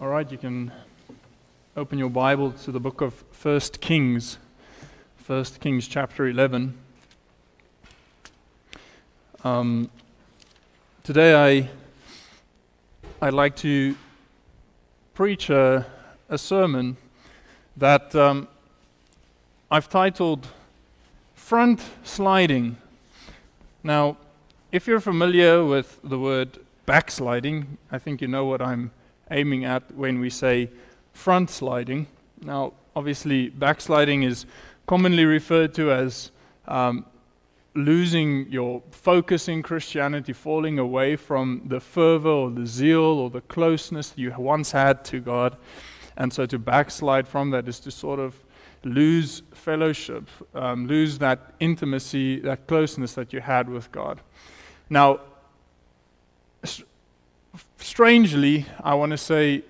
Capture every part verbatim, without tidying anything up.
All right, you can open your Bible to the book of First Kings, First Kings chapter eleven. Um, today I, I'd like to preach a, a sermon that um, I've titled Front Sliding. Now, if you're familiar with the word backsliding, I think you know what I'm aiming at when we say front sliding. Now, obviously, backsliding is commonly referred to as um, losing your focus in Christianity, falling away from the fervor or the zeal or the closeness you once had to God. And so to backslide from that is to sort of lose fellowship, um, lose that intimacy, that closeness that you had with God. Now, strangely, I want to say,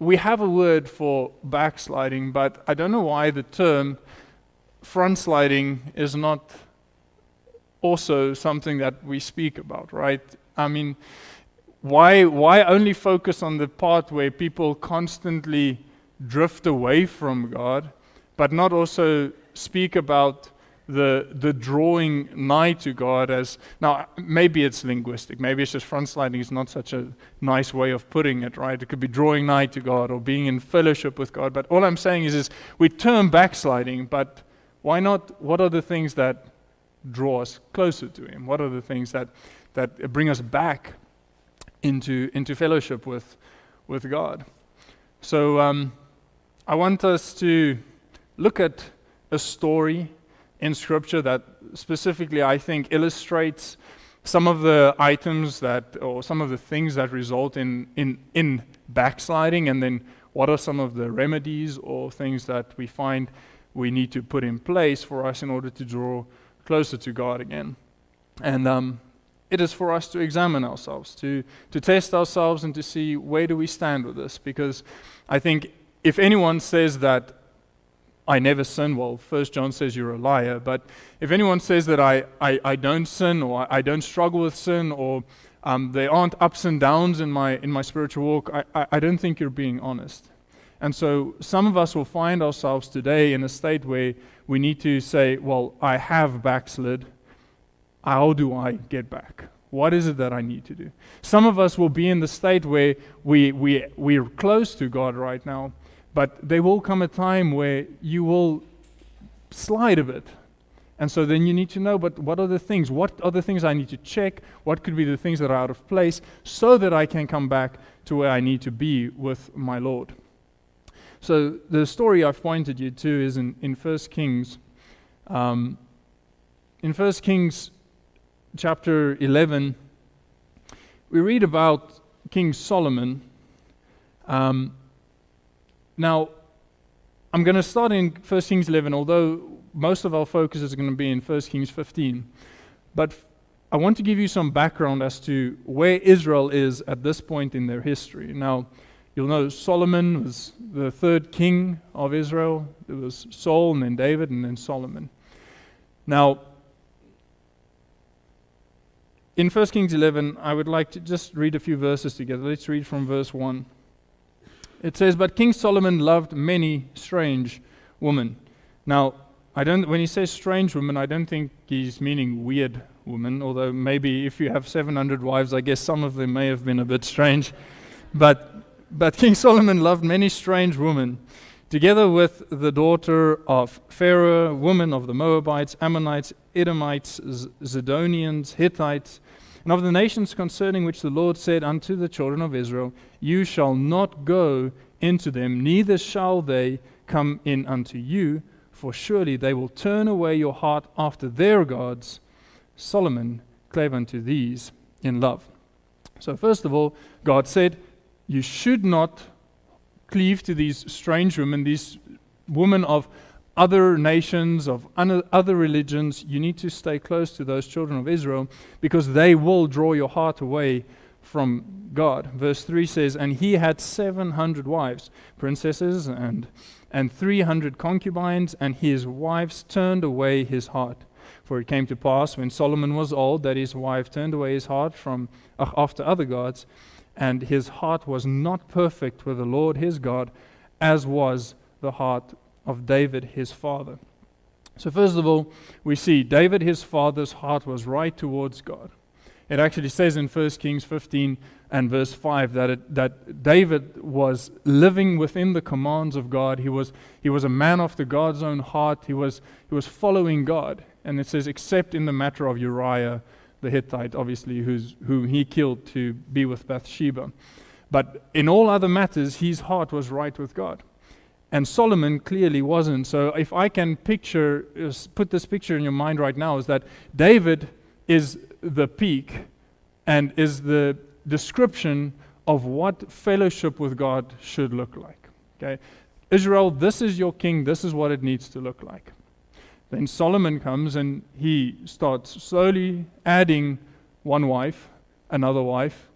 we have a word for backsliding, but I don't know why the term frontsliding is not also something that we speak about, right? I mean, why why only focus on the part where people constantly drift away from God, but not also speak about the the drawing nigh to God? As now, maybe it's linguistic, maybe it's just front sliding is not such a nice way of putting it, right? It could be drawing nigh to God or being in fellowship with God. But all I'm saying is, is we term backsliding, but why not? What are the things that draw us closer to Him? What are the things that that bring us back into into fellowship with with God? So um, I want us to look at a story in Scripture that specifically, I think, illustrates some of the items that, or some of the things that result in, in in backsliding, and then what are some of the remedies or things that we find we need to put in place for us in order to draw closer to God again. And um, it is for us to examine ourselves, to to test ourselves, and to see where do we stand with this. Because I think if anyone says that I never sin, well, First John says you're a liar. But if anyone says that I, I, I don't sin, or I don't struggle with sin, or um, there aren't ups and downs in my in my spiritual walk, I, I, I don't think you're being honest. And so some of us will find ourselves today in a state where we need to say, well, I have backslid. How do I get back? What is it that I need to do? Some of us will be in the state where we we we're close to God right now, but there will come a time where you will slide a bit. And so then you need to know, but what are the things? What are the things I need to check? What could be the things that are out of place so that I can come back to where I need to be with my Lord? So the story I've pointed you to is in, in First Kings. Um, in First Kings chapter eleven, we read about King Solomon. Um Now, I'm going to start in First Kings eleven, although most of our focus is going to be in First Kings fifteen. But I want to give you some background as to where Israel is at this point in their history. Now, you'll know Solomon was the third king of Israel. There was Saul, and then David, and then Solomon. Now, in First Kings eleven, I would like to just read a few verses together. Let's read from verse one. It says, "But King Solomon loved many strange women." Now, I don't. When he says strange women, I don't think he's meaning weird women, although maybe if you have seven hundred wives, I guess some of them may have been a bit strange. But, but King Solomon loved many strange women, together with the daughter of Pharaoh, women of the Moabites, Ammonites, Edomites, Zidonians, Hittites, and of the nations concerning which the Lord said unto the children of Israel, "You shall not go into them, neither shall they come in unto you, for surely they will turn away your heart after their gods. Solomon clave unto these in love." So first of all, God said, you should not cleave to these strange women, these women of other nations, of other religions. You need to stay close to those children of Israel because they will draw your heart away from God. Verse three says, "And he had seven hundred wives, princesses, and, and three hundred concubines, and his wives turned away his heart. For it came to pass, when Solomon was old, that his wife turned away his heart from uh, after other gods, and his heart was not perfect with the Lord his God, as was the heart of David his father. So first of all, we see David his father's heart was right towards God. It actually says in First Kings fifteen and verse five that it, that David was living within the commands of God. He was he was a man after God's own heart. He was he was following God. And it says, except in the matter of Uriah the Hittite, obviously, who's, whom he killed to be with Bathsheba. But in all other matters, his heart was right with God. And Solomon clearly wasn't. So if I can picture, put this picture in your mind right now, is that David is the peak and is the description of what fellowship with God should look like. Okay, Israel, this is your king. This is what it needs to look like. Then Solomon comes and he starts slowly adding one wife, another wife,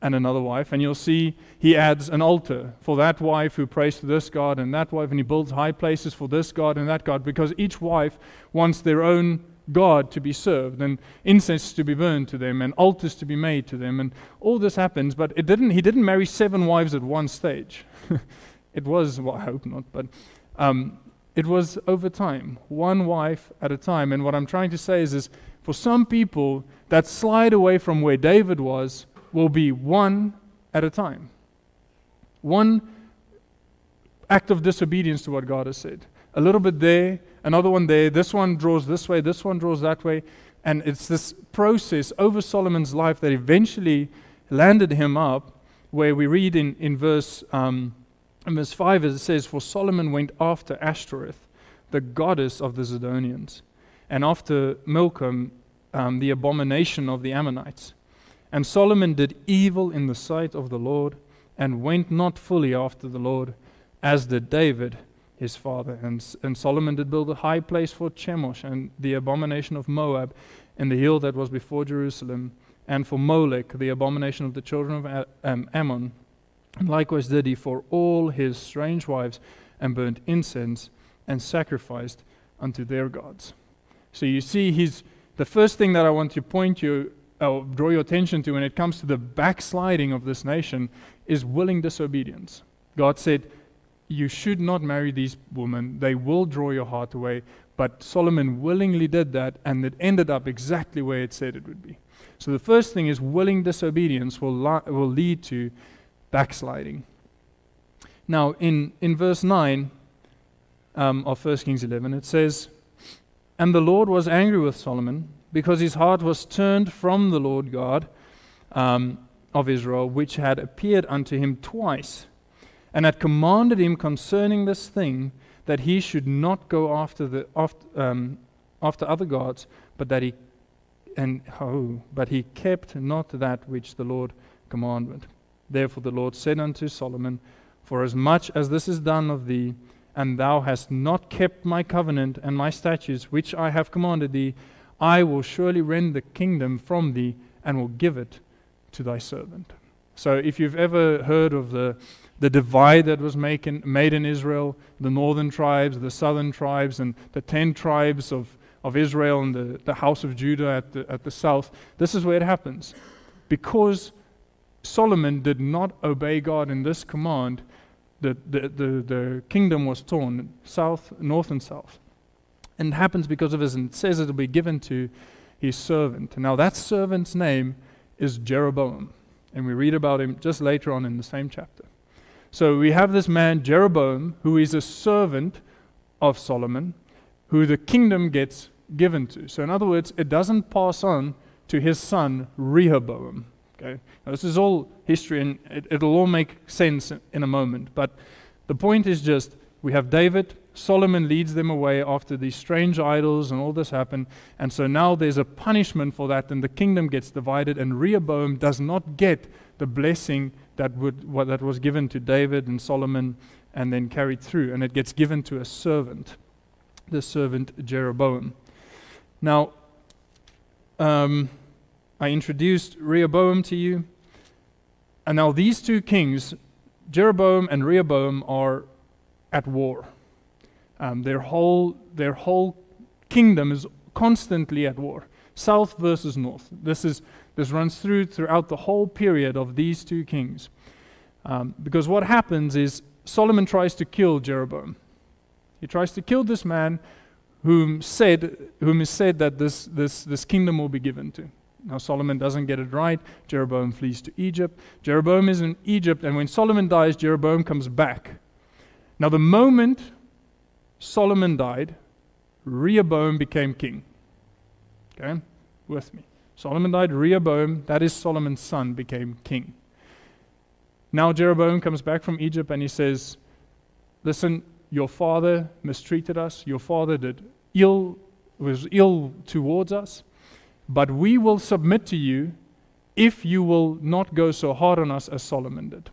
and another wife. And you'll see he adds an altar for that wife who prays to this God and that wife. And he builds high places for this God and that God, because each wife wants their own God to be served and incense to be burned to them and altars to be made to them. And all this happens, but it didn't. He didn't marry seven wives at one stage. It was, well, I hope not, but... Um, It was over time, one wife at a time. And what I'm trying to say is, is for some people, that slide away from where David was will be one at a time. One act of disobedience to what God has said. A little bit there, another one there, this one draws this way, this one draws that way. And it's this process over Solomon's life that eventually landed him up where we read in, in verse... Um, In verse five, as it says, for Solomon went after Ashtoreth, the goddess of the Zidonians, and after Milcom, um, the abomination of the Ammonites. And Solomon did evil in the sight of the Lord, and went not fully after the Lord, as did David his father. And, and Solomon did build a high place for Chemosh, and the abomination of Moab, and the hill that was before Jerusalem, and for Molech, the abomination of the children of um, Ammon. And likewise did he for all his strange wives, and burnt incense, and sacrificed unto their gods. So you see, he's the first thing that I want to point you, or draw your attention to when it comes to the backsliding of this nation, is willing disobedience. God said, you should not marry these women, they will draw your heart away, but Solomon willingly did that, and it ended up exactly where it said it would be. So the first thing is willing disobedience will li- will lead to backsliding. Now, in, in verse nine um, of First Kings eleven, it says, and the Lord was angry with Solomon, because his heart was turned from the Lord God um, of Israel, which had appeared unto him twice, and had commanded him concerning this thing, that he should not go after the after, um, after other gods, but that he and oh, but he kept not that which the Lord commanded. Therefore the Lord said unto Solomon, for as much as this is done of thee, and thou hast not kept my covenant and my statutes, which I have commanded thee, I will surely rend the kingdom from thee, and will give it to thy servant. So if you've ever heard of the, the divide that was made in, made in Israel, the northern tribes, the southern tribes, and the ten tribes of, of Israel, and the, the house of Judah at the, at the south, this is where it happens. Because Solomon did not obey God in this command, the, the, the, the kingdom was torn, south, north and south. And it happens because of this, and it says it will be given to his servant. Now that servant's name is Jeroboam, and we read about him just later on in the same chapter. So we have this man, Jeroboam, who is a servant of Solomon, who the kingdom gets given to. So in other words, it doesn't pass on to his son, Rehoboam. Okay. Now, this is all history, and it, it'll all make sense in a moment. But the point is just, we have David, Solomon leads them away after these strange idols and all this happened, and so now there's a punishment for that, and the kingdom gets divided, and Rehoboam does not get the blessing that would what, that was given to David and Solomon and then carried through, and it gets given to a servant, the servant Jeroboam. Now, um... I introduced Rehoboam to you. And now these two kings, Jeroboam and Rehoboam, are at war. Um, their whole their whole kingdom is constantly at war. South versus north. This is This runs through throughout the whole period of these two kings. Um, because what happens is Solomon tries to kill Jeroboam. He tries to kill this man whom said, whom is said that this, this, this kingdom will be given to. Now Solomon doesn't get it right. Jeroboam flees to Egypt. Jeroboam is in Egypt, and when Solomon dies, Jeroboam comes back. Now the moment Solomon died, Rehoboam became king. Okay? With me. Solomon died, Rehoboam, that is Solomon's son, became king. Now Jeroboam comes back from Egypt and he says, listen, your father mistreated us, your father did ill, was ill towards us, but we will submit to you if you will not go so hard on us as Solomon did.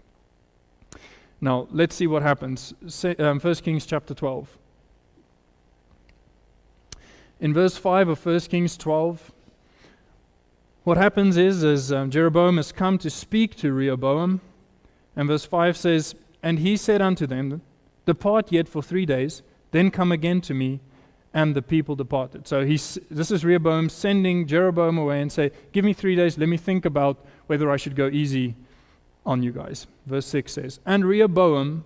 Now, let's see what happens. Say, um, First Kings chapter twelve. In verse five of First Kings twelve, what happens is, is um, Jeroboam has come to speak to Rehoboam, and verse five says, "And he said unto them, Depart yet for three days, then come again to me, and the people departed." So he's, this is Rehoboam sending Jeroboam away and say, give me three days, let me think about whether I should go easy on you guys. Verse six says, "And Rehoboam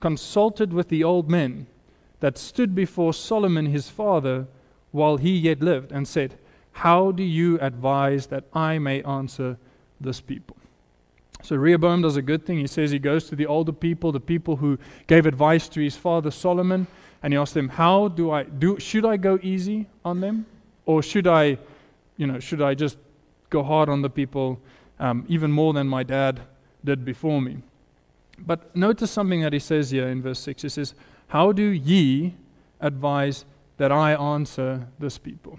consulted with the old men that stood before Solomon his father while he yet lived, and said, How do you advise that I may answer this people?" So Rehoboam does a good thing. He says he goes to the older people, the people who gave advice to his father Solomon, and he asks them, "How do I do? Should I go easy on them, or should I, you know, should I just go hard on the people um, even more than my dad did before me?" But notice something that he says here in verse six. He says, "How do ye advise that I answer this people?"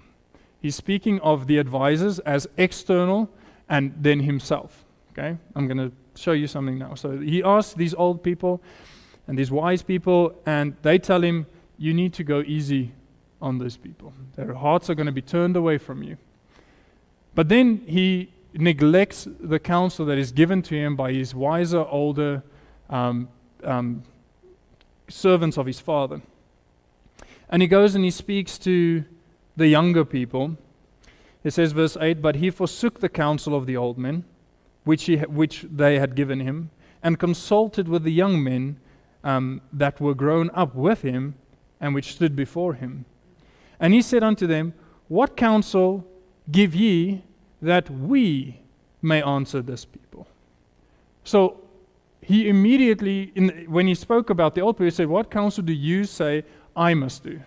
He's speaking of the advisors as external, and then himself. Okay, I'm going to show you something now. So he asks these old people and these wise people, and they tell him, you need to go easy on those people. Their hearts are going to be turned away from you. But then he neglects the counsel that is given to him by his wiser, older um, um, servants of his father. And he goes and he speaks to the younger people. It says, verse eight, "But he forsook the counsel of the old men, Which, he, which they had given him, and consulted with the young men um, that were grown up with him, and which stood before him. And he said unto them, What counsel give ye that we may answer this people?" So he immediately, in, when he spoke about the old people, he said, "What counsel do you say I must do?"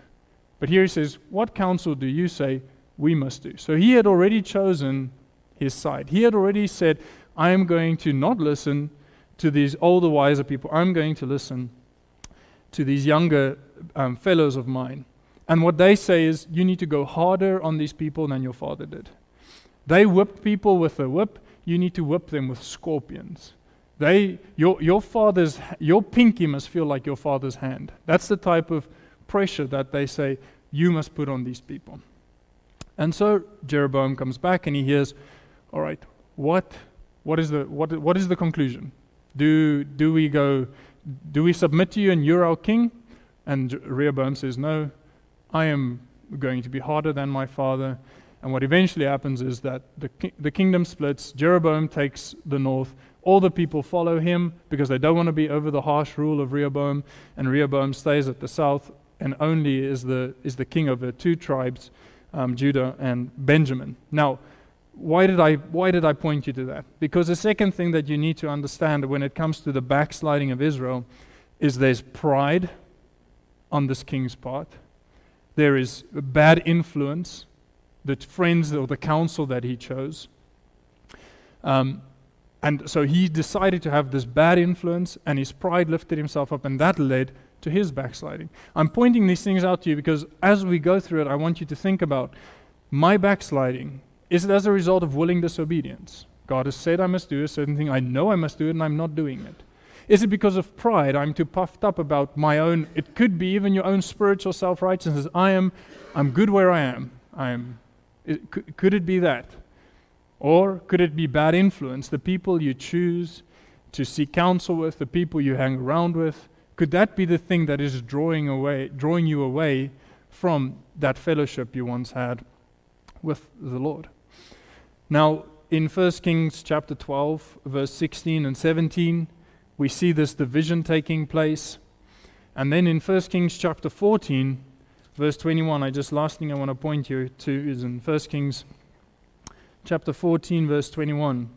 But here he says, "What counsel do you say we must do?" So he had already chosen his side. He had already said, "I am going to not listen to these older, wiser people. I'm going to listen to these younger um, fellows of mine." And what they say is, you need to go harder on these people than your father did. They whipped people with a whip. You need to whip them with scorpions. They, your, your father's, your pinky must feel like your father's hand. That's the type of pressure that they say you must put on these people. And so Jeroboam comes back and he hears, all right, what, what is the, what, what is the conclusion? Do, do we go, do we submit to you and you're our king? And Rehoboam says, "No, I am going to be harder than my father." And what eventually happens is that the, ki the kingdom splits. Jeroboam takes the north. All the people follow him because they don't want to be over the harsh rule of Rehoboam. And Rehoboam stays at the south and only is the, is the king over two tribes, um, Judah and Benjamin. Now, Why did I why did I point you to that? Because the second thing that you need to understand when it comes to the backsliding of Israel is there's pride on this king's part. There is bad influence, the friends or the counsel that he chose. Um, and so he decided to have this bad influence, and his pride lifted himself up, and that led to his backsliding. I'm pointing these things out to you because as we go through it, I want you to think about my backsliding. Is it as a result of willing disobedience? God has said I must do a certain thing. I know I must do it, and I'm not doing it. Is it because of pride? I'm too puffed up about my own. It could be even your own spiritual self-righteousness. I am, I'm good where I am. I am. It, could, could it be that? Or could it be bad influence? The people you choose to seek counsel with, the people you hang around with, could that be the thing that is drawing away, drawing you away from that fellowship you once had with the Lord? Now, in First Kings chapter twelve, verse sixteen and seventeen, we see this division taking place. And then in First Kings chapter fourteen, verse twenty-one, I just last thing I want to point you to is in First Kings chapter fourteen, verse twenty-one.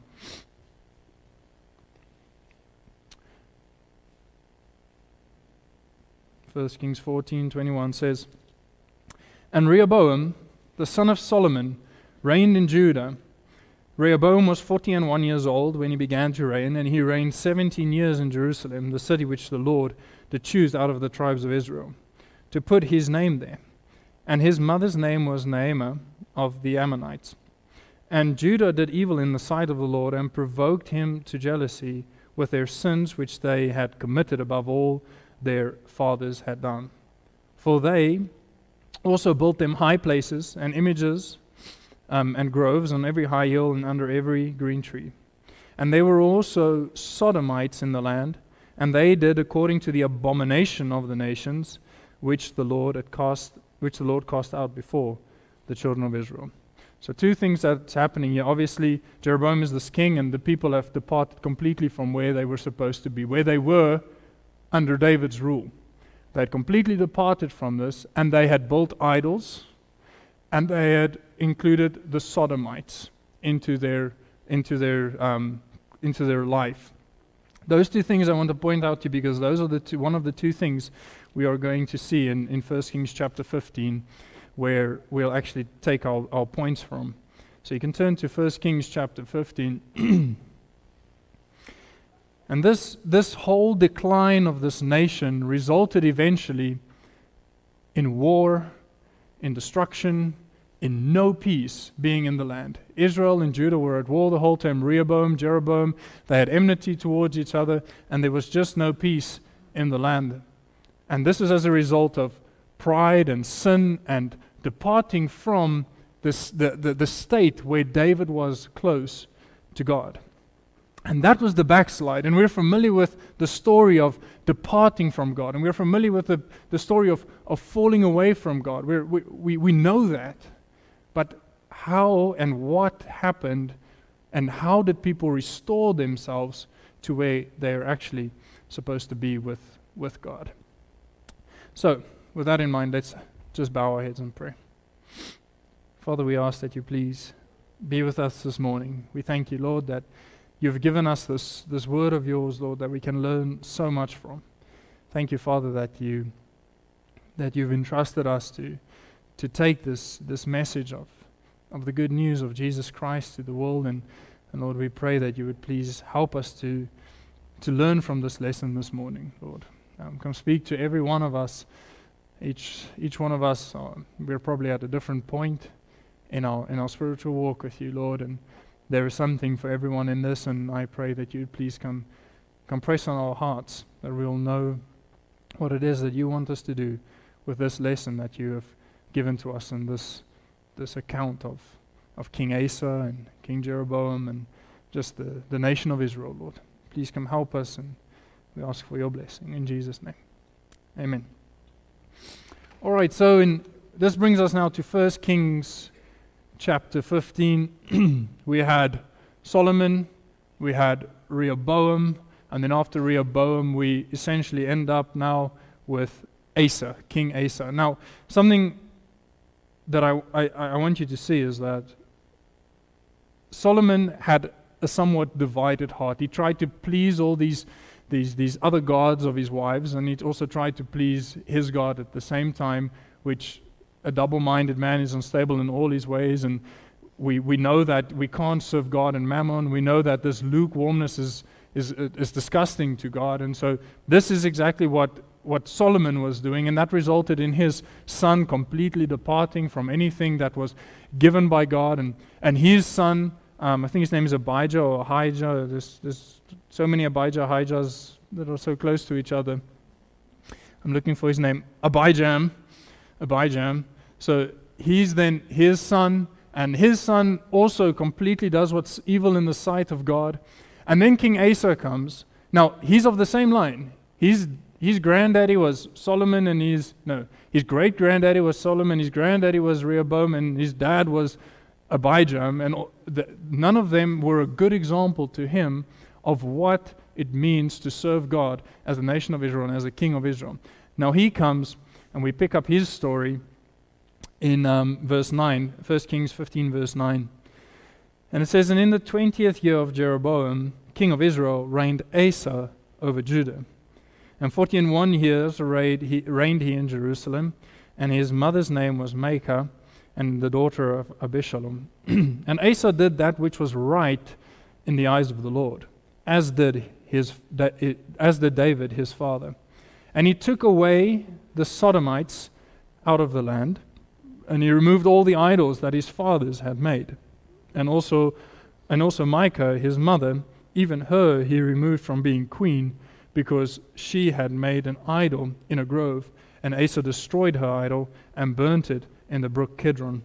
First Kings fourteen twenty-one says, "And Rehoboam, the son of Solomon, reigned in Judah. Rehoboam was forty and one years old when he began to reign, and he reigned seventeen years in Jerusalem, the city which the Lord did choose out of the tribes of Israel, to put his name there. And his mother's name was Naamah of the Ammonites. And Judah did evil in the sight of the Lord, and provoked him to jealousy with their sins which they had committed above all their fathers had done. For they also built them high places and images um, and groves on every high hill and under every green tree. And they were also sodomites in the land, and they did according to the abomination of the nations which the Lord had cast, which the Lord cast out before the children of Israel." So two things that's happening here. Obviously, Jeroboam is this king, and the people have departed completely from where they were supposed to be, where they were under David's rule. They had completely departed from this, and they had built idols, and they had included the Sodomites into their into their um, into their life. Those two things I want to point out to you, because those are the two, one of the two things we are going to see in in First Kings chapter fifteen, where we'll actually take our, our points from. So you can turn to First Kings chapter fifteen. And this, this whole decline of this nation resulted eventually in war, in destruction, in no peace being in the land. Israel and Judah were at war the whole time. Rehoboam, Jeroboam, they had enmity towards each other, and there was just no peace in the land. And this is as a result of pride and sin and departing from this, the, the, the state where David was close to God. And that was the backslide. And we're familiar with the story of departing from God. And we're familiar with the, the story of, of falling away from God. We're, we, we, we know that. But how and what happened, and how did people restore themselves to where they are actually supposed to be with, with God? So, with that in mind, let's just bow our heads and pray. Father, we ask that you please be with us this morning. We thank you, Lord, that you've given us this, this word of yours, Lord, that we can learn so much from. Thank you, Father, that, you, that you've entrusted us to, to take this, this message of, of the good news of Jesus Christ to the world. And, and Lord, we pray that you would please help us to, to learn from this lesson this morning, Lord. Um, come speak to every one of us. Each, each one of us, uh, we're probably at a different point in our, in our spiritual walk with you, Lord, and there is something for everyone in this, and I pray that you please come, come press on our hearts, that we'll know what it is that you want us to do with this lesson that you have given to us, and this this account of, of King Asa and King Jeroboam and just the, the nation of Israel, Lord. Please come help us, and we ask for your blessing in Jesus' name. Amen. All right, so in, this brings us now to First Kings chapter fifteen. We had Solomon, we had Rehoboam, and then after Rehoboam, we essentially end up now with Asa, King Asa. Now, something that I, I, I want you to see is that Solomon had a somewhat divided heart. He tried to please all these these, these other gods of his wives, and he also tried to please his God at the same time, which a double-minded man is unstable in all his ways, and we, we know that we can't serve God and mammon. We know that this lukewarmness is, is, is disgusting to God, and so this is exactly what, what Solomon was doing, and that resulted in his son completely departing from anything that was given by God, and, and his son, um, I think his name is Abijah or Ahijah, there's, there's so many Abijah, Ahijahs that are so close to each other. I'm looking for his name, Abijam. Abijam. So he's then his son, and his son also completely does what's evil in the sight of God. And then King Asa comes. Now, he's of the same line. His, his granddaddy was Solomon, and his, no, his great-granddaddy was Solomon, his granddaddy was Rehoboam, and his dad was Abijam, and the, none of them were a good example to him of what it means to serve God as the nation of Israel and as a king of Israel. Now he comes, and we pick up his story in um, verse nine, First Kings fifteen, verse nine. And it says, and in the twentieth year of Jeroboam, king of Israel, reigned Asa over Judah. And forty and one years reigned he, reigned he in Jerusalem, and his mother's name was Maacah, and the daughter of Abishalom. And Asa did that which was right in the eyes of the Lord, as did his as did David his father. And he took away the Sodomites out of the land, and he removed all the idols that his fathers had made. And also, and also Micah, his mother, even her he removed from being queen, because she had made an idol in a grove, and Asa destroyed her idol and burnt it in the brook Kidron.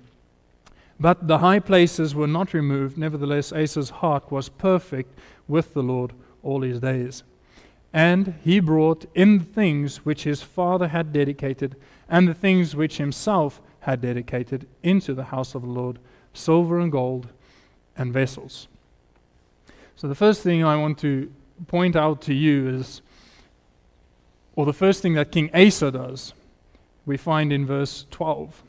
But the high places were not removed. Nevertheless, Asa's heart was perfect with the Lord all his days. And he brought in the things which his father had dedicated, and the things which himself had dedicated, into the house of the Lord, silver and gold and vessels. So the first thing I want to point out to you is, or the first thing that King Asa does, we find in verse twelve.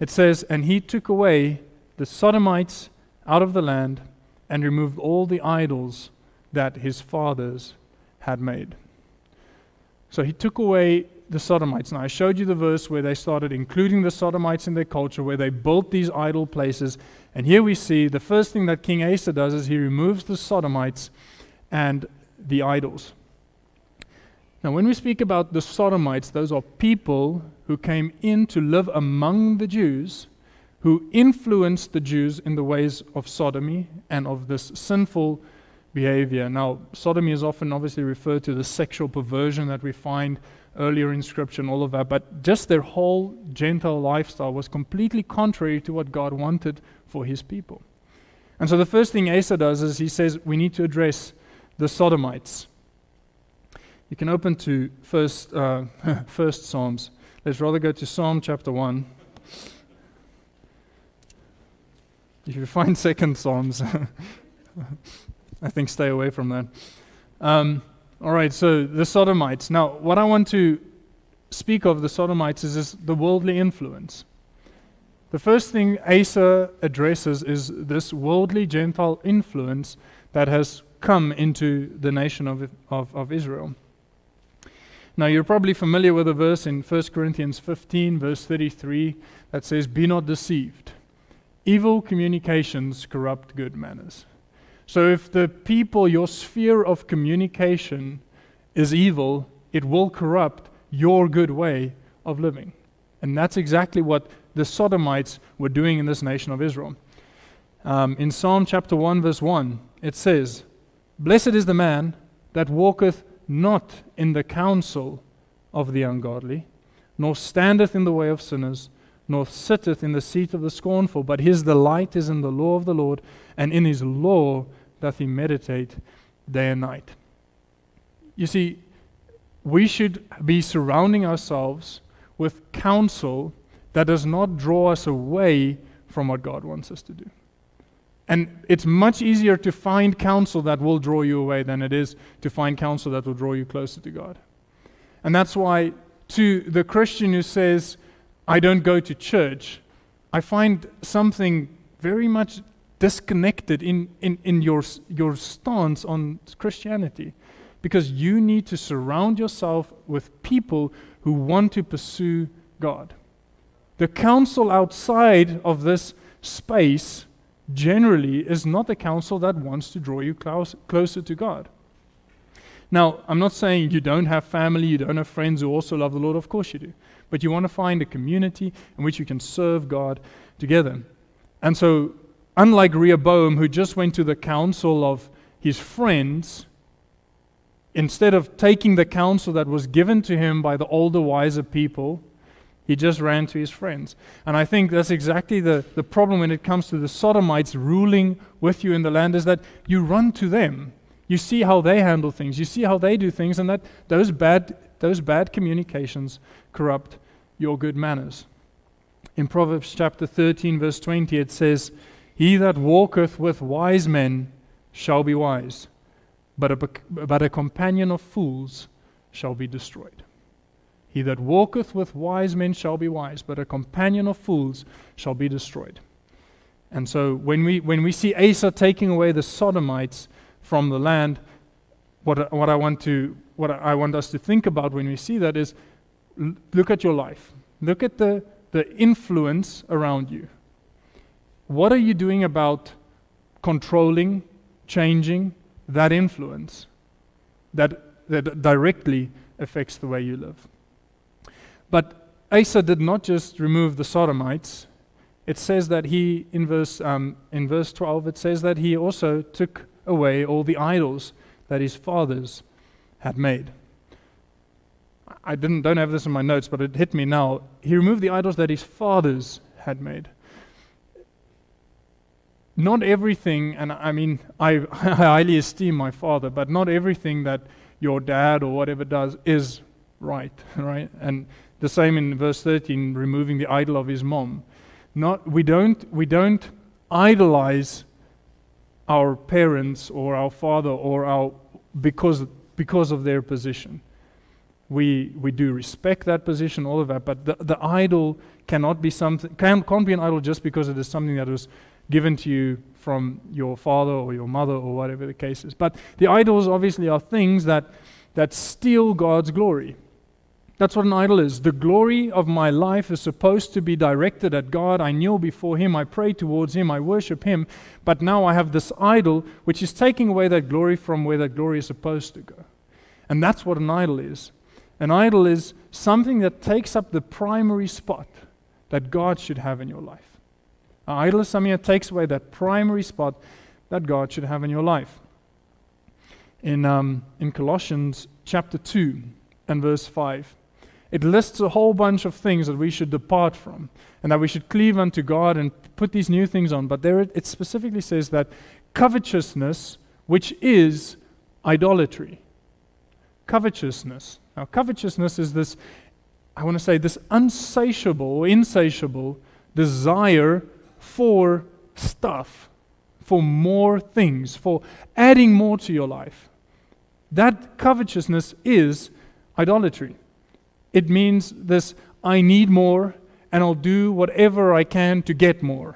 It says, and he took away the Sodomites out of the land, and removed all the idols that his fathers had made. So he took away the Sodomites. Now I showed you the verse where they started including the Sodomites in their culture, where they built these idol places. And here we see the first thing that King Asa does is he removes the Sodomites and the idols. Now, when we speak about the Sodomites, those are people who came in to live among the Jews, who influenced the Jews in the ways of sodomy and of this sinful behavior. Now, sodomy is often obviously referred to the sexual perversion that we find earlier in Scripture and all of that, but just their whole Gentile lifestyle was completely contrary to what God wanted for his people. And so the first thing Asa does is he says, we need to address the Sodomites. You can open to first, uh, first Psalms. Let's rather go to Psalm chapter one. If you find second Psalms, I think stay away from that. Um, all right, so the Sodomites. Now, what I want to speak of the Sodomites is, is the worldly influence. The first thing Asa addresses is this worldly Gentile influence that has come into the nation of, of, of Israel. Now, you're probably familiar with a verse in First Corinthians fifteen, verse thirty-three, that says, be not deceived. Evil communications corrupt good manners. So if the people, your sphere of communication is evil, it will corrupt your good way of living. And that's exactly what the Sodomites were doing in this nation of Israel. Um, in Psalm chapter one, verse one, it says, blessed is the man that walketh not in the counsel of the ungodly, nor standeth in the way of sinners, nor sitteth in the seat of the scornful, but his delight is in the law of the Lord, and in his law doth he meditate day and night. You see, we should be surrounding ourselves with counsel that does not draw us away from what God wants us to do. And it's much easier to find counsel that will draw you away than it is to find counsel that will draw you closer to God. And that's why, to the Christian who says, I don't go to church, I find something very much disconnected in, in, in your, your stance on Christianity. Because you need to surround yourself with people who want to pursue God. The counsel outside of this space generally is not the counsel that wants to draw you close, closer to God. Now, I'm not saying you don't have family, you don't have friends who also love the Lord. Of course you do. But you want to find a community in which you can serve God together. And so, unlike Rehoboam, who just went to the counsel of his friends, instead of taking the counsel that was given to him by the older, wiser people, he just ran to his friends. And I think that's exactly the, the problem when it comes to the Sodomites ruling with you in the land, is that you run to them. You see how they handle things. You see how they do things, and that those bad, those bad communications corrupt your good manners. In Proverbs chapter thirteen, verse twenty, it says, "He that walketh with wise men shall be wise, but a, but a companion of fools shall be destroyed." He that walketh with wise men shall be wise, but a companion of fools shall be destroyed. And so when we, when we see Asa taking away the Sodomites from the land, what, what, I want to, what I want us to think about when we see that is, look at your life. Look at the the influence around you. What are you doing about controlling, changing that influence that, that directly affects the way you live? But Asa did not just remove the Sodomites. It says that he, in verse, um, in verse twelve, it says that he also took away all the idols that his fathers had made. I didn't, don't have this in my notes, but it hit me now. He removed the idols that his fathers had made. Not everything, and I mean, I, I highly esteem my father, but not everything that your dad or whatever does is right, right? And the same in verse thirteen, removing the idol of his mom. Not, we don't, we don't idolize our parents or our father or our because because of their position. We we do respect that position, all of that, but the, the idol cannot be something can, can't be an idol just because it is something that was given to you from your father or your mother or whatever the case is. But the idols obviously are things that that steal God's glory. That's what an idol is. The glory of my life is supposed to be directed at God. I kneel before Him, I pray towards Him, I worship Him, but now I have this idol which is taking away that glory from where that glory is supposed to go. And that's what an idol is. An idol is something that takes up the primary spot that God should have in your life. An idol is something that takes away that primary spot that God should have in your life. In um, in Colossians chapter two and verse five, it lists a whole bunch of things that we should depart from and that we should cleave unto God and put these new things on. But there it, it specifically says that covetousness, which is idolatry. Covetousness. Now, covetousness is this, I want to say, this unsatiable or insatiable desire for stuff, for more things, for adding more to your life. That covetousness is idolatry. It means this, I need more, and I'll do whatever I can to get more.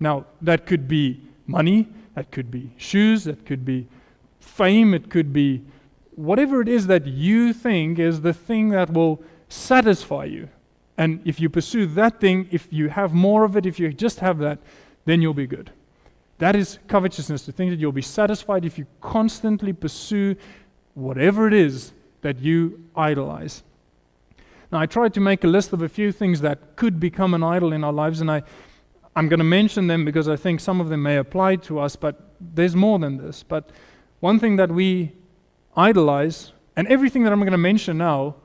Now, that could be money, that could be shoes, that could be fame, it could be whatever it is that you think is the thing that will satisfy you. And if you pursue that thing, if you have more of it, if you just have that, then you'll be good. That is covetousness, to think that you'll be satisfied if you constantly pursue whatever it is that you idolize. Now, I tried to make a list of a few things that could become an idol in our lives, and I, I'm going to mention them because I think some of them may apply to us, but there's more than this. But one thing that we idolize, and everything that I'm going to mention now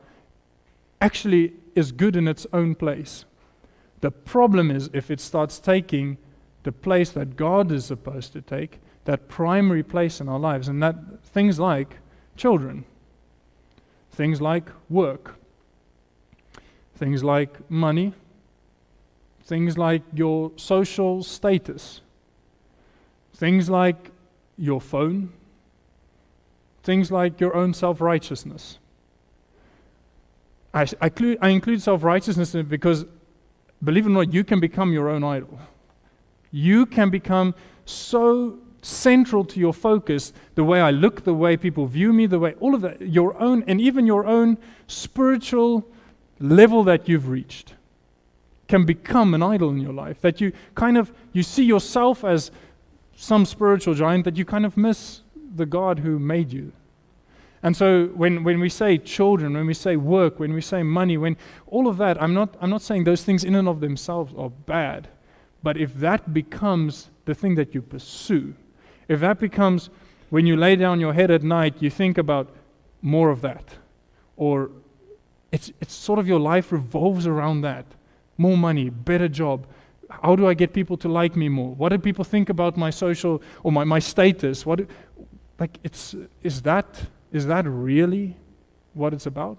actually is good in its own place. The problem is if it starts taking the place that God is supposed to take, that primary place in our lives, and that things like children, things like work, things like money, things like your social status, things like your phone, things like your own self-righteousness. I, I, clu- I include self-righteousness in it because, believe it or not, you can become your own idol. You can become so central to your focus, the way I look, the way people view me, the way, all of that, your own, and even your own spiritual level that you've reached can become an idol in your life. That you kind of, you see yourself as some spiritual giant that you kind of miss the God who made you. And so when, when we say children, when we say work, when we say money, when all of that, I'm not I'm not saying those things in and of themselves are bad, but if that becomes the thing that you pursue, if that becomes when you lay down your head at night, you think about more of that, or it's it's sort of your life revolves around that, more money, better job, how do I get people to like me more? What do people think about my social or my, my status? What do, Like, it's is that is that really what it's about?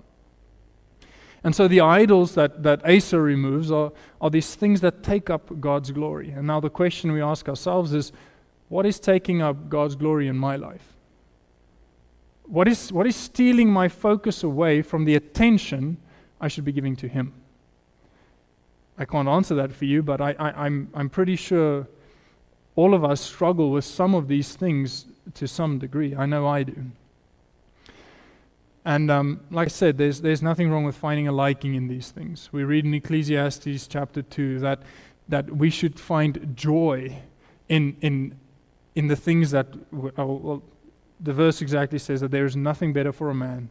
And so the idols that, that Asa removes are, are these things that take up God's glory. And now the question we ask ourselves is, what is taking up God's glory in my life? What is, what is stealing my focus away from the attention I should be giving to Him? I can't answer that for you, but I, I, I'm, I'm pretty sure all of us struggle with some of these things to some degree. I know I do. And um, like I said, there's, there's nothing wrong with finding a liking in these things. We read in Ecclesiastes chapter two that, that we should find joy in, in, in the things that, well, the verse exactly says that there is nothing better for a man,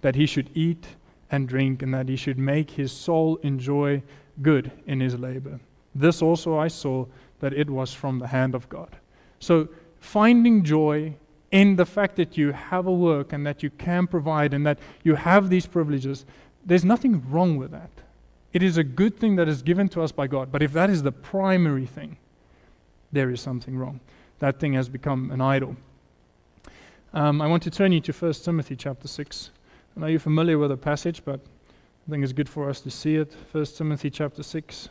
that he should eat and drink, and that he should make his soul enjoy good in his labor. This also I saw, that it was from the hand of God. So finding joy in the fact that you have a work and that you can provide and that you have these privileges, there's nothing wrong with that. It is a good thing that is given to us by God. But if that is the primary thing, there is something wrong. That thing has become an idol. Um, I want to turn you to First Timothy chapter six. I know you're familiar with the passage, but I think it's good for us to see it. First Timothy chapter six.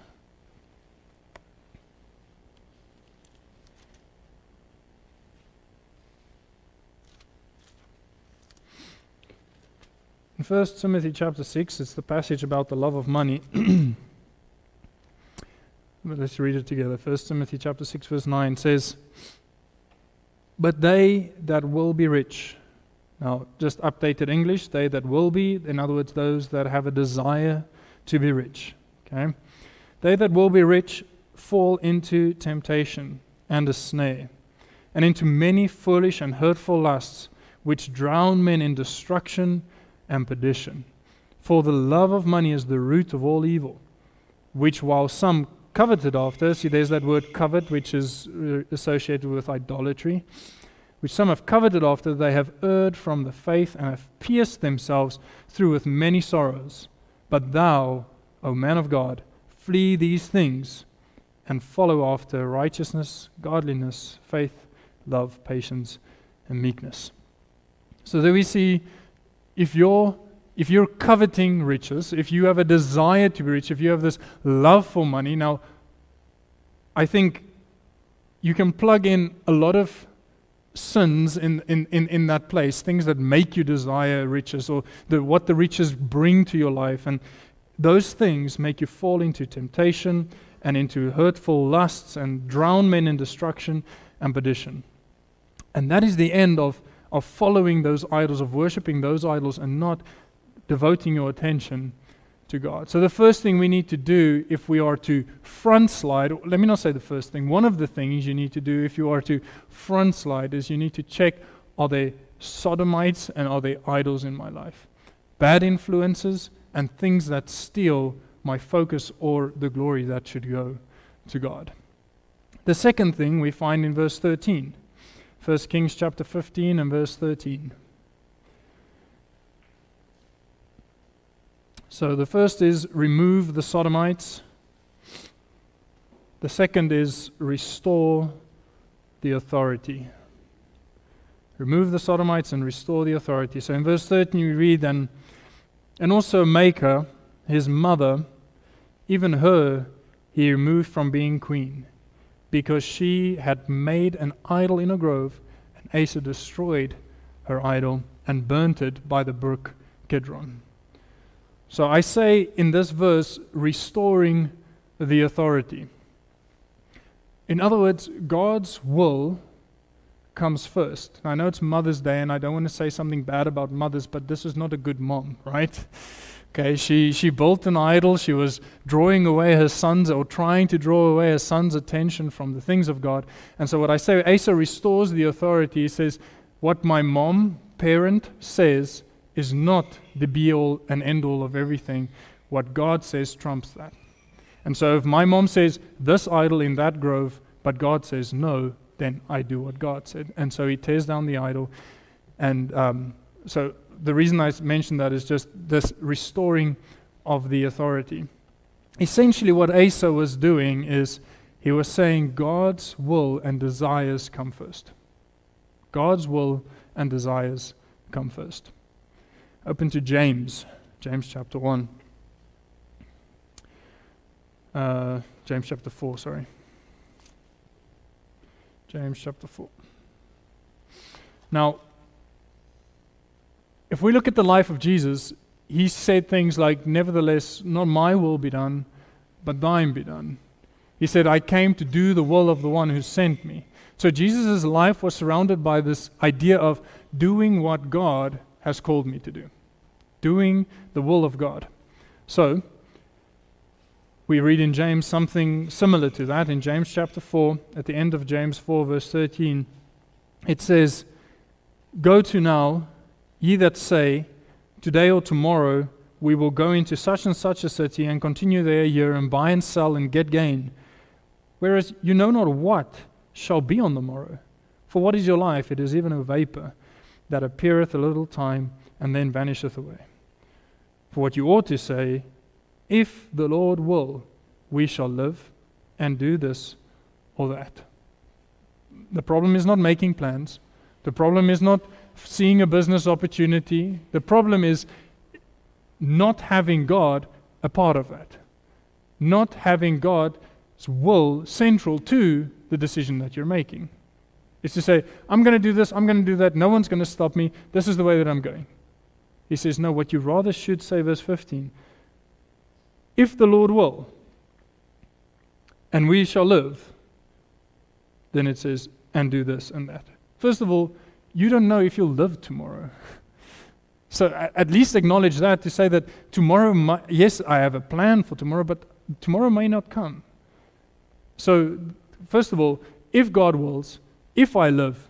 In First Timothy chapter six, it's the passage about the love of money. But let's read it together. First Timothy chapter six, verse nine says, "But they that will be rich," now just updated English, they that will be, in other words, those that have a desire to be rich. Okay? "They that will be rich fall into temptation and a snare, and into many foolish and hurtful lusts, which drown men in destruction and perdition. For the love of money is the root of all evil, which while some coveted after," see there's that word covet, which is associated with idolatry, "which some have coveted after, they have erred from the faith and have pierced themselves through with many sorrows. But thou, O man of God, flee these things, and follow after righteousness, godliness, faith, love, patience, and meekness." So there we see, If you're, if you're coveting riches, if you have a desire to be rich, if you have this love for money, now, I think you can plug in a lot of sins in, in, in, in that place, things that make you desire riches or the, what the riches bring to your life. And those things make you fall into temptation and into hurtful lusts and drown men in destruction and perdition. And that is the end of of following those idols, of worshiping those idols and not devoting your attention to God. So the first thing we need to do if we are to front slide, let me not say the first thing, one of the things you need to do if you are to front slide is you need to check, are there sodomites and are there idols in my life? Bad influences and things that steal my focus or the glory that should go to God. The second thing we find in verse thirteen. First Kings chapter fifteen and verse thirteen. So the first is remove the Sodomites. The second is restore the authority. Remove the Sodomites and restore the authority. So in verse thirteen we read, and, and also Maacah, his mother, even her he removed from being queen, because she had made an idol in a grove, and Asa destroyed her idol and burnt it by the brook Kidron. So I say in this verse, restoring the authority. In other words, God's will comes first. I know it's Mother's Day, and I don't want to say something bad about mothers, but this is not a good mom, right? Okay, she, she built an idol. She was drawing away her son's, or trying to draw away her son's attention from the things of God. And so what I say, Asa restores the authority. He says, what my mom, parent, says is not the be-all and end-all of everything. What God says trumps that. And so if my mom says, this idol in that grove, but God says no, then I do what God said. And so he tears down the idol. And um, so... the reason I mentioned that is just this restoring of the authority. Essentially what Asa was doing is he was saying God's will and desires come first. God's will and desires come first. Open to James, James chapter one. Uh, James chapter four, sorry. James chapter four. Now, if we look at the life of Jesus, he said things like, nevertheless, not my will be done, but thine be done. He said, I came to do the will of the one who sent me. So Jesus' life was surrounded by this idea of doing what God has called me to do, doing the will of God. So we read in James something similar to that. In James chapter four, at the end of James four, verse thirteen, it says, Go to now, ye that say, today or tomorrow we will go into such and such a city and continue there a year and buy and sell and get gain, whereas you know not what shall be on the morrow. For what is your life? It is even a vapor that appeareth a little time and then vanisheth away. For what you ought to say, if the Lord will, we shall live and do this or that. The problem is not making plans. The problem is not seeing a business opportunity. The problem is not having God a part of that. Not having God's will central to the decision that you're making. It's to say, I'm going to do this, I'm going to do that, no one's going to stop me, this is the way that I'm going. He says, no, what you rather should say, verse fifteen, if the Lord will, and we shall live, then it says, and do this and that. First of all, you don't know if you'll live tomorrow. So at least acknowledge that, to say that tomorrow, might, yes, I have a plan for tomorrow, but tomorrow may not come. So first of all, if God wills, if I live,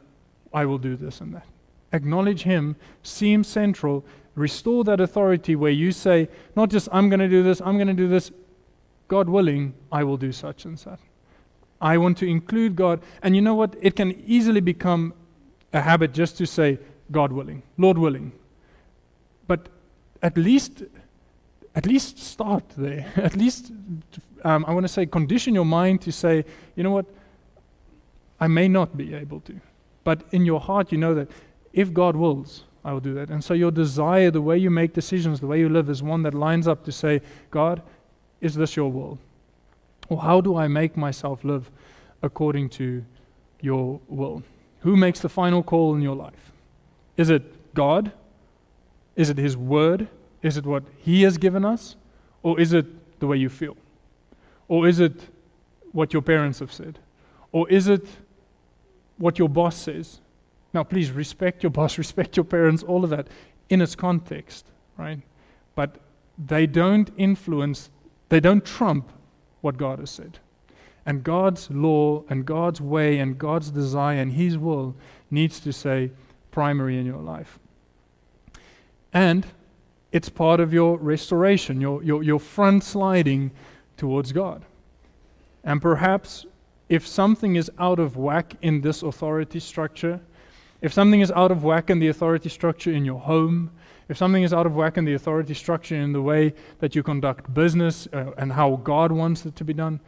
I will do this and that. Acknowledge him, see him central, restore that authority where you say, not just I'm going to do this, I'm going to do this, God willing, I will do such and such. I want to include God. And you know what? It can easily become a habit just to say, God willing, Lord willing. But at least, at least start there. At least, um, I want to say, condition your mind to say, you know what, I may not be able to. But in your heart, you know that if God wills, I will do that. And so your desire, the way you make decisions, the way you live, is one that lines up to say, God, is this your will? Or how do I make myself live according to your will? Who makes the final call in your life? Is it God? Is it his word? Is it what he has given us? Or is it the way you feel? Or is it what your parents have said? Or is it what your boss says? Now, please respect your boss, respect your parents, all of that in its context, right? But they don't influence, they don't trump what God has said. And God's law and God's way and God's desire and his will needs to say primary in your life. And it's part of your restoration, your, your, your front sliding towards God. And perhaps if something is out of whack in this authority structure, if something is out of whack in the authority structure in your home, if something is out of whack in the authority structure in the way that you conduct business uh, and how God wants it to be done,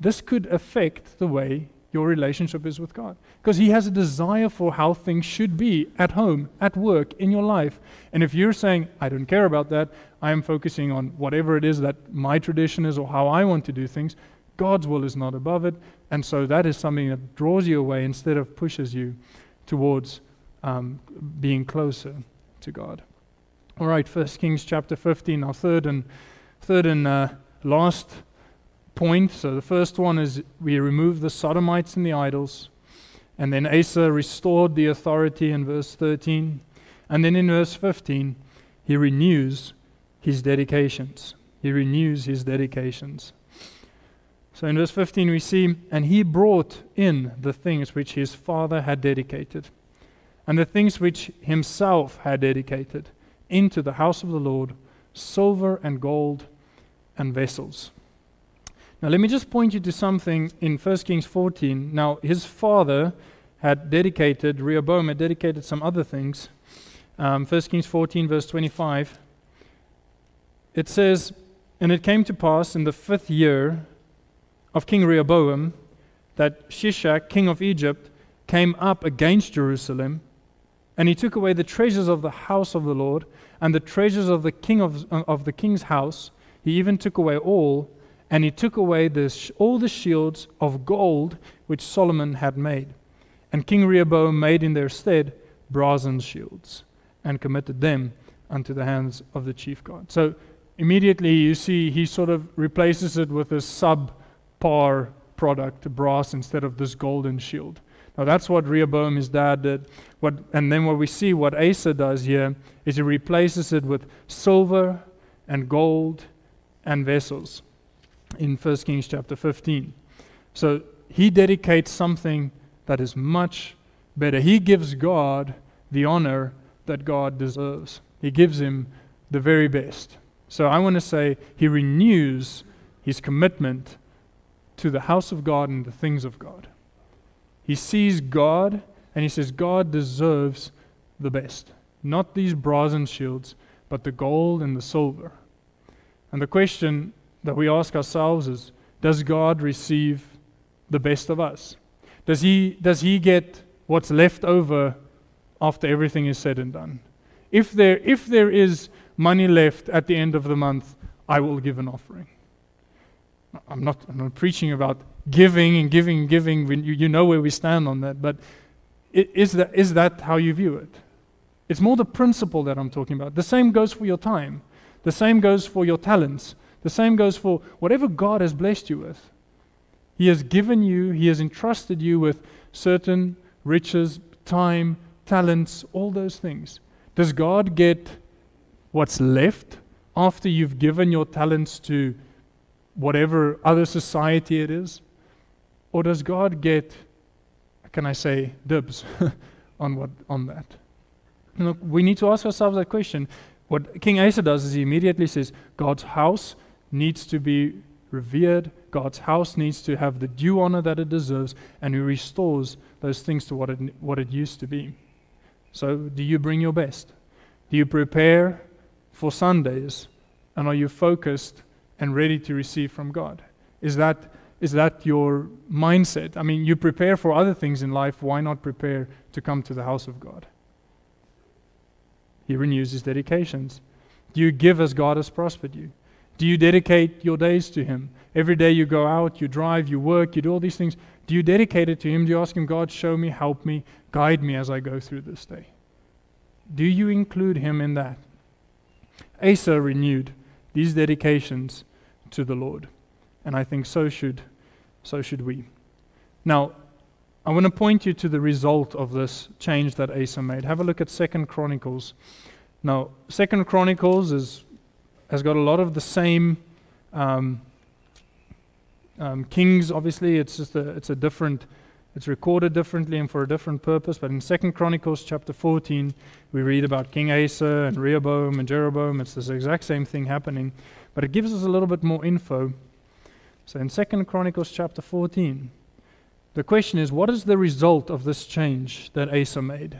this could affect the way your relationship is with God. Because he has a desire for how things should be at home, at work, in your life. And if you're saying, I don't care about that, I am focusing on whatever it is that my tradition is or how I want to do things, God's will is not above it. And so that is something that draws you away instead of pushes you towards um, being closer to God. All right, First Kings chapter fifteen, our third and, third and uh, last point. So the first one is we remove the Sodomites and the idols, and then Asa restored the authority in verse thirteen, and then in verse fifteen he renews his dedications. He renews his dedications. So in verse fifteen we see, and he brought in the things which his father had dedicated, and the things which himself had dedicated into the house of the Lord, silver and gold and vessels. Now, let me just point you to something in First Kings fourteen. Now, his father had dedicated, Rehoboam had dedicated some other things. Um, First Kings fourteen, verse twenty-five. It says, and it came to pass in the fifth year of King Rehoboam that Shishak, king of Egypt, came up against Jerusalem, and he took away the treasures of the house of the Lord and the treasures of the king of, of the king's house. He even took away all, And he took away the, all the shields of gold which Solomon had made. And King Rehoboam made in their stead brazen shields and committed them unto the hands of the chief guard. So immediately you see he sort of replaces it with a subpar product, brass, instead of this golden shield. Now that's what Rehoboam, his dad, did. What, and then what we see what Asa does here is he replaces it with silver and gold and vessels in First Kings chapter fifteen. So he dedicates something that is much better. He gives God the honor that God deserves. He gives him the very best. So I want to say he renews his commitment to the house of God and the things of God. He sees God and he says God deserves the best. Not these brazen shields, but the gold and the silver. And the question that we ask ourselves is, does God receive the best of us? Does he, does he get what's left over after everything is said and done? If there, if there is money left at the end of the month, I will give an offering. I'm not, I'm not preaching about giving and giving and giving. When you, you know where we stand on that. But is that, is that how you view it? It's more the principle that I'm talking about. The same goes for your time. The same goes for your talents. The same goes for whatever God has blessed you with. He has given you, He has entrusted you with certain riches, time, talents, all those things. Does God get what's left after you've given your talents to whatever other society it is? Or does God get, can I say, dibs on what on that? And look, we need to ask ourselves that question. What King Asa does is he immediately says, God's house needs to be revered. God's house needs to have the due honor that it deserves, and he restores those things to what it, what it used to be. So do you bring your best? Do you prepare for Sundays? And are you focused and ready to receive from God? Is that, is that your mindset? I mean, you prepare for other things in life. Why not prepare to come to the house of God? He renews his dedications. Do you give as God has prospered you? Do you dedicate your days to Him? Every day you go out, you drive, you work, you do all these things. Do you dedicate it to Him? Do you ask Him, God, show me, help me, guide me as I go through this day? Do you include Him in that? Asa renewed these dedications to the Lord. And I think so should, so should we. Now, I want to point you to the result of this change that Asa made. Have a look at Second Chronicles. Now, Second Chronicles is... has got a lot of the same um, um, kings. Obviously, it's just a, it's a different, it's recorded differently and for a different purpose. But in Second Chronicles chapter fourteen, we read about King Asa and Rehoboam and Jeroboam. It's this exact same thing happening, but it gives us a little bit more info. So in Second Chronicles chapter fourteen, the question is, what is the result of this change that Asa made?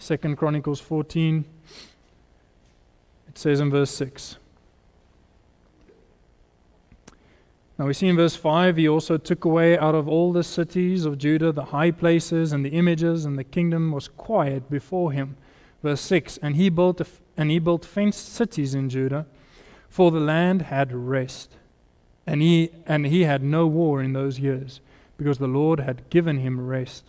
Second Chronicles fourteen. It says in verse six. Now we see in verse five, he also took away out of all the cities of Judah the high places and the images, and the kingdom was quiet before him. Verse six, and he built a, and he built fenced cities in Judah, for the land had rest, and he and he had no war in those years, because the Lord had given him rest.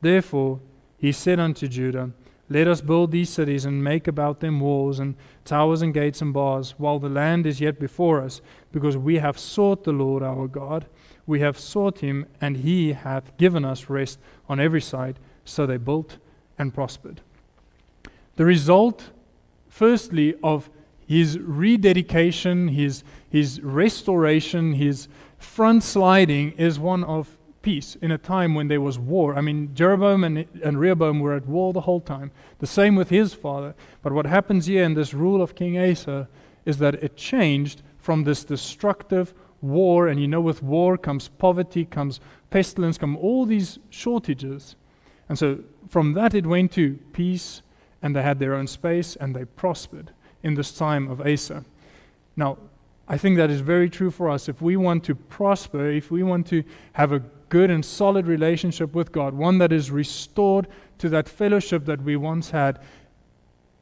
Therefore he said unto Judah, let us build these cities and make about them walls and towers and gates and bars, while the land is yet before us, because we have sought the Lord our God. We have sought Him, and He hath given us rest on every side. So they built and prospered. The result, firstly, of his rededication, his, his restoration, his front sliding, is one of peace in a time when there was war. I mean, Jeroboam and, and Rehoboam were at war the whole time. The same with his father. But what happens here in this rule of King Asa is that it changed from this destructive war, and you know with war comes poverty, comes pestilence, come all these shortages. And so from that it went to peace, and they had their own space, and they prospered in this time of Asa. Now, I think that is very true for us. If we want to prosper, if we want to have a good and solid relationship with God, one that is restored to that fellowship that we once had,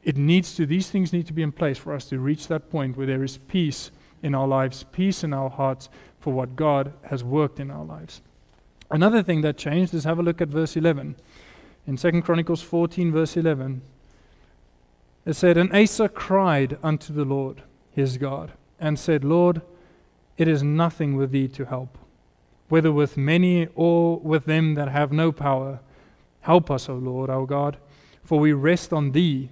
it needs to, these things need to be in place for us to reach that point where there is peace in our lives, peace in our hearts for what God has worked in our lives. Another thing that changed is, have a look at verse eleven. In Second Chronicles fourteen, verse eleven, it said, "And Asa cried unto the Lord his God, and said, Lord, it is nothing with thee to help, whether with many or with them that have no power. Help us, O Lord, our God, for we rest on thee,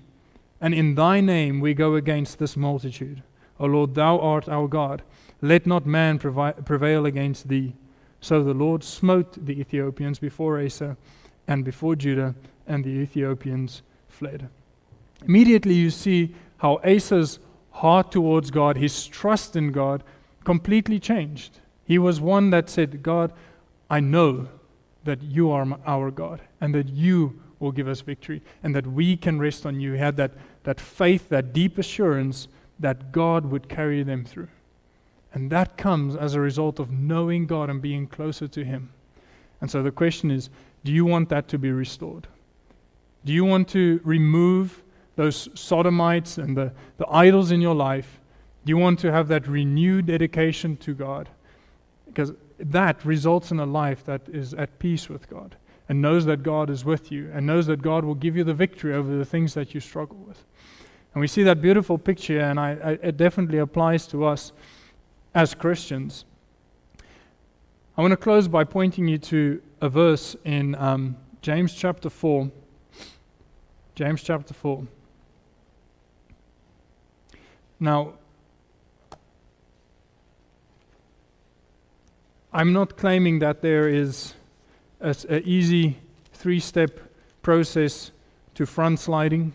and in thy name we go against this multitude. O Lord, thou art our God. Let not man prevail against thee. So the Lord smote the Ethiopians before Asa and before Judah, and the Ethiopians fled." Immediately you see how Asa's heart towards God, his trust in God, completely changed. He was one that said, God, I know that you are our God, and that you will give us victory, and that we can rest on you. He had that, that faith, that deep assurance that God would carry them through. And that comes as a result of knowing God and being closer to him. And so the question is, do you want that to be restored? Do you want to remove those sodomites and the, the idols in your life? Do you want to have that renewed dedication to God? Because that results in a life that is at peace with God and knows that God is with you and knows that God will give you the victory over the things that you struggle with. And we see that beautiful picture, and I, I, it definitely applies to us as Christians. I want to close by pointing you to a verse in um, James chapter four. James chapter four. Now, I'm not claiming that there is an easy three-step process to front sliding.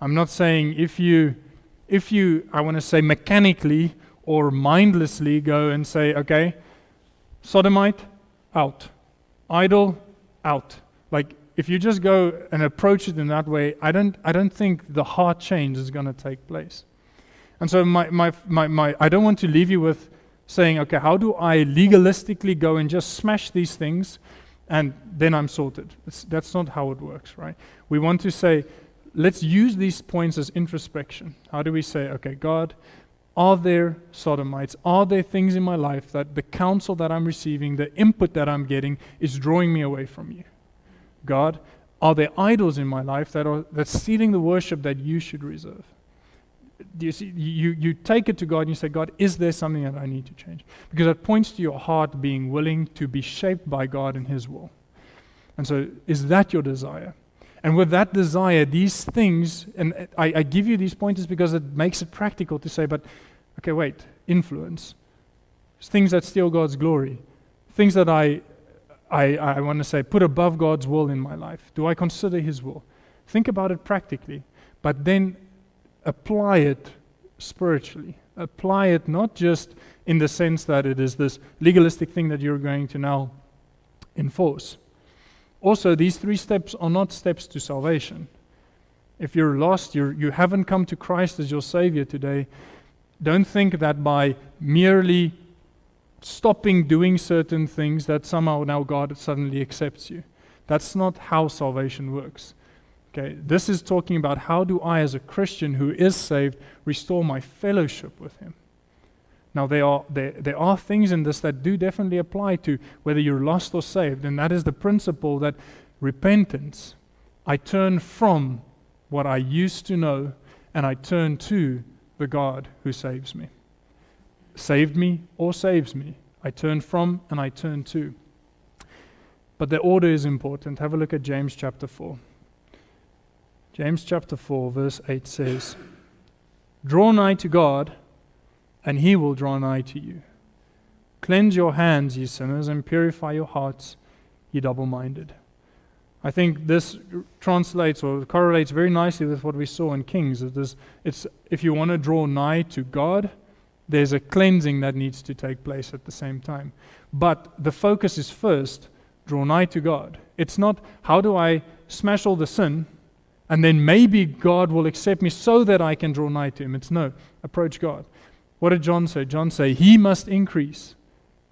I'm not saying if you, if you, I want to say mechanically or mindlessly go and say, okay, sodomite, out. Idol, out. Like, if you just go and approach it in that way, I don't, I don't think the heart change is going to take place. And so my, my, my, my, I don't want to leave you with saying, okay, how do I legalistically go and just smash these things and then I'm sorted? It's, that's not how it works, right? We want to say, let's use these points as introspection. How do we say, okay, God, are there sodomites? Are there things in my life that the counsel that I'm receiving, the input that I'm getting is drawing me away from you? God, are there idols in my life that are that's stealing the worship that you should reserve? Do you see, you, you take it to God and you say, God, is there something that I need to change? Because that points to your heart being willing to be shaped by God and his will. And so is that your desire? And with that desire, these things, and I, I give you these pointers because it makes it practical to say, but, okay, wait, influence. Things that steal God's glory. Things that I, I, I want to say, put above God's will in my life. Do I consider his will? Think about it practically, but then apply it spiritually. Apply it not just in the sense that it is this legalistic thing that you're going to now enforce. Also, these three steps are not steps to salvation. If you're lost, you're, you haven't come to Christ as your Savior today, don't think that by merely stopping doing certain things that somehow now God suddenly accepts you. That's not how salvation works. Okay, this is talking about how do I as a Christian who is saved restore my fellowship with him. Now, there are, there, there are things in this that do definitely apply to whether you're lost or saved, and that is the principle that repentance, I turn from what I used to know, and I turn to the God who saves me. Saved me or saves me. I turn from and I turn to. But the order is important. Have a look at James chapter four. James chapter four, verse eight says, "Draw nigh to God, and he will draw nigh to you. Cleanse your hands, ye sinners, and purify your hearts, ye double-minded." I think this translates or correlates very nicely with what we saw in Kings. It is, it's, if you want to draw nigh to God, there's a cleansing that needs to take place at the same time. But the focus is first, draw nigh to God. It's not, how do I smash all the sin, and then maybe God will accept me so that I can draw nigh to him. It's no, approach God. What did John say? John said, he must increase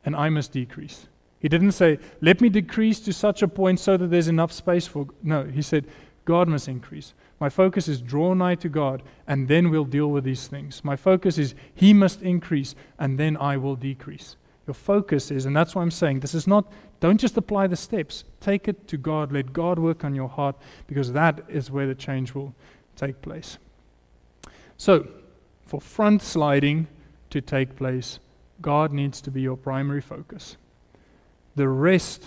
and I must decrease. He didn't say, let me decrease to such a point so that there's enough space for... No, he said, God must increase. My focus is draw nigh to God, and then we'll deal with these things. My focus is He must increase, and then I will decrease. Your focus is, and that's why I'm saying, this is not, don't just apply the steps. Take it to God. Let God work on your heart, because that is where the change will take place. So, for front sliding to take place, God needs to be your primary focus. The rest,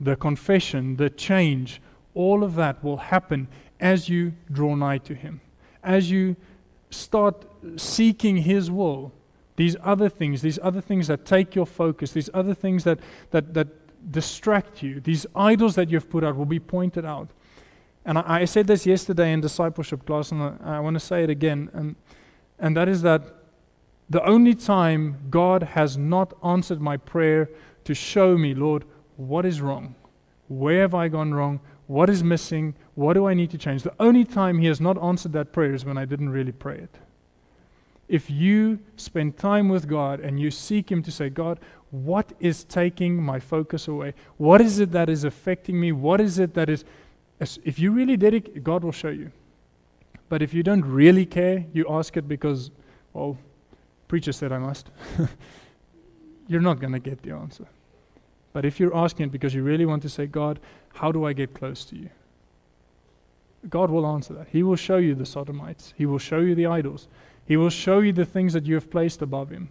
the confession, the change, all of that will happen as you draw nigh to Him. As you start seeking His will, these other things, these other things that take your focus, these other things that, that, that distract you, these idols that you've put out will be pointed out. And I, I said this yesterday in discipleship class, and I, I want to say it again, and, and that is that the only time God has not answered my prayer to show me, Lord, what is wrong? Where have I gone wrong? What is missing? What do I need to change? The only time He has not answered that prayer is when I didn't really pray it. If you spend time with God and you seek Him to say, God, what is taking my focus away? What is it that is affecting me? What is it that is... If you really dedicate, God will show you. But if you don't really care, you ask it because, well, preacher said I must. You're not going to get the answer. But if you're asking it because you really want to say, God, how do I get close to you? God will answer that. He will show you the Sodomites. He will show you the idols. He will show you the things that you have placed above Him.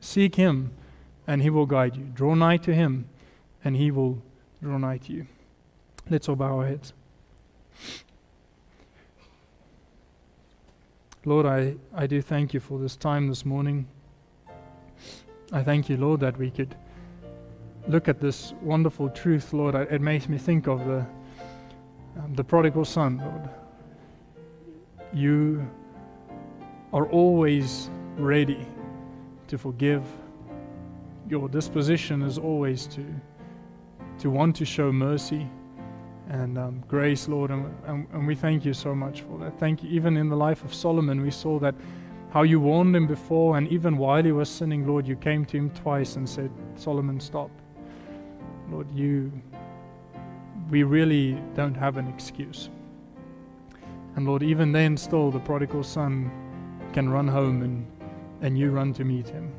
Seek Him, and He will guide you. Draw nigh to Him, and He will draw nigh to you. Let's all bow our heads. Lord, I, I do thank You for this time this morning. I thank You, Lord, that we could look at this wonderful truth, Lord. It makes me think of the um, the prodigal son, Lord. You are always ready to forgive. Your disposition is always to to want to show mercy and um, grace, Lord. And, and, and we thank You so much for that. Thank You. Even in the life of Solomon, we saw that how You warned him before, and even while he was sinning, Lord, You came to him twice and said, Solomon, stop. Lord, you, we really don't have an excuse. And Lord, even then still, the prodigal son can run home and, and You run to meet him.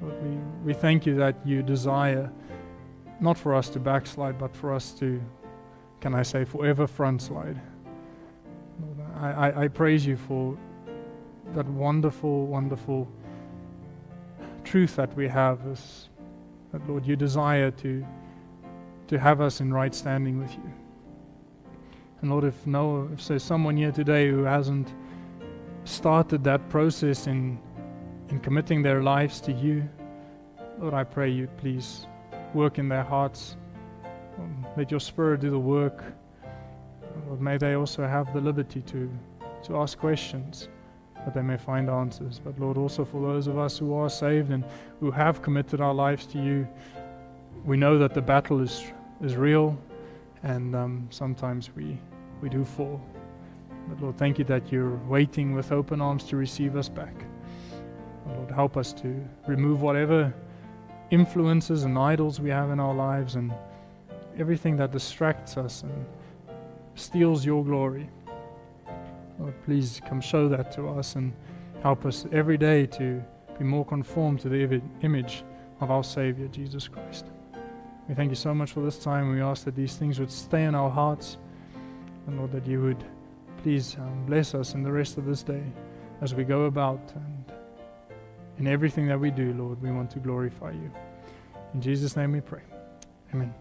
Lord, we, we thank You that You desire not for us to backslide, but for us to, can I say, forever front slide. Lord, I, I, I praise You for that wonderful, wonderful truth that we have is that, Lord, You desire to to have us in right standing with You. And Lord, if no, if there's someone here today who hasn't started that process in in committing their lives to You, Lord, I pray You please work in their hearts. Let Your Spirit do the work. Lord, may they also have the liberty to to ask questions, that they may find answers. But Lord, also for those of us who are saved and who have committed our lives to You, we know that the battle is is real, and um, sometimes we, we do fall. But Lord, thank You that You're waiting with open arms to receive us back. Lord, help us to remove whatever influences and idols we have in our lives and everything that distracts us and steals Your glory. Lord, please come show that to us and help us every day to be more conformed to the image of our Savior, Jesus Christ. We thank You so much for this time. We ask that these things would stay in our hearts, and Lord, that You would please um, bless us in the rest of this day as we go about, and in everything that we do, Lord, we want to glorify You. In Jesus' name we pray. Amen.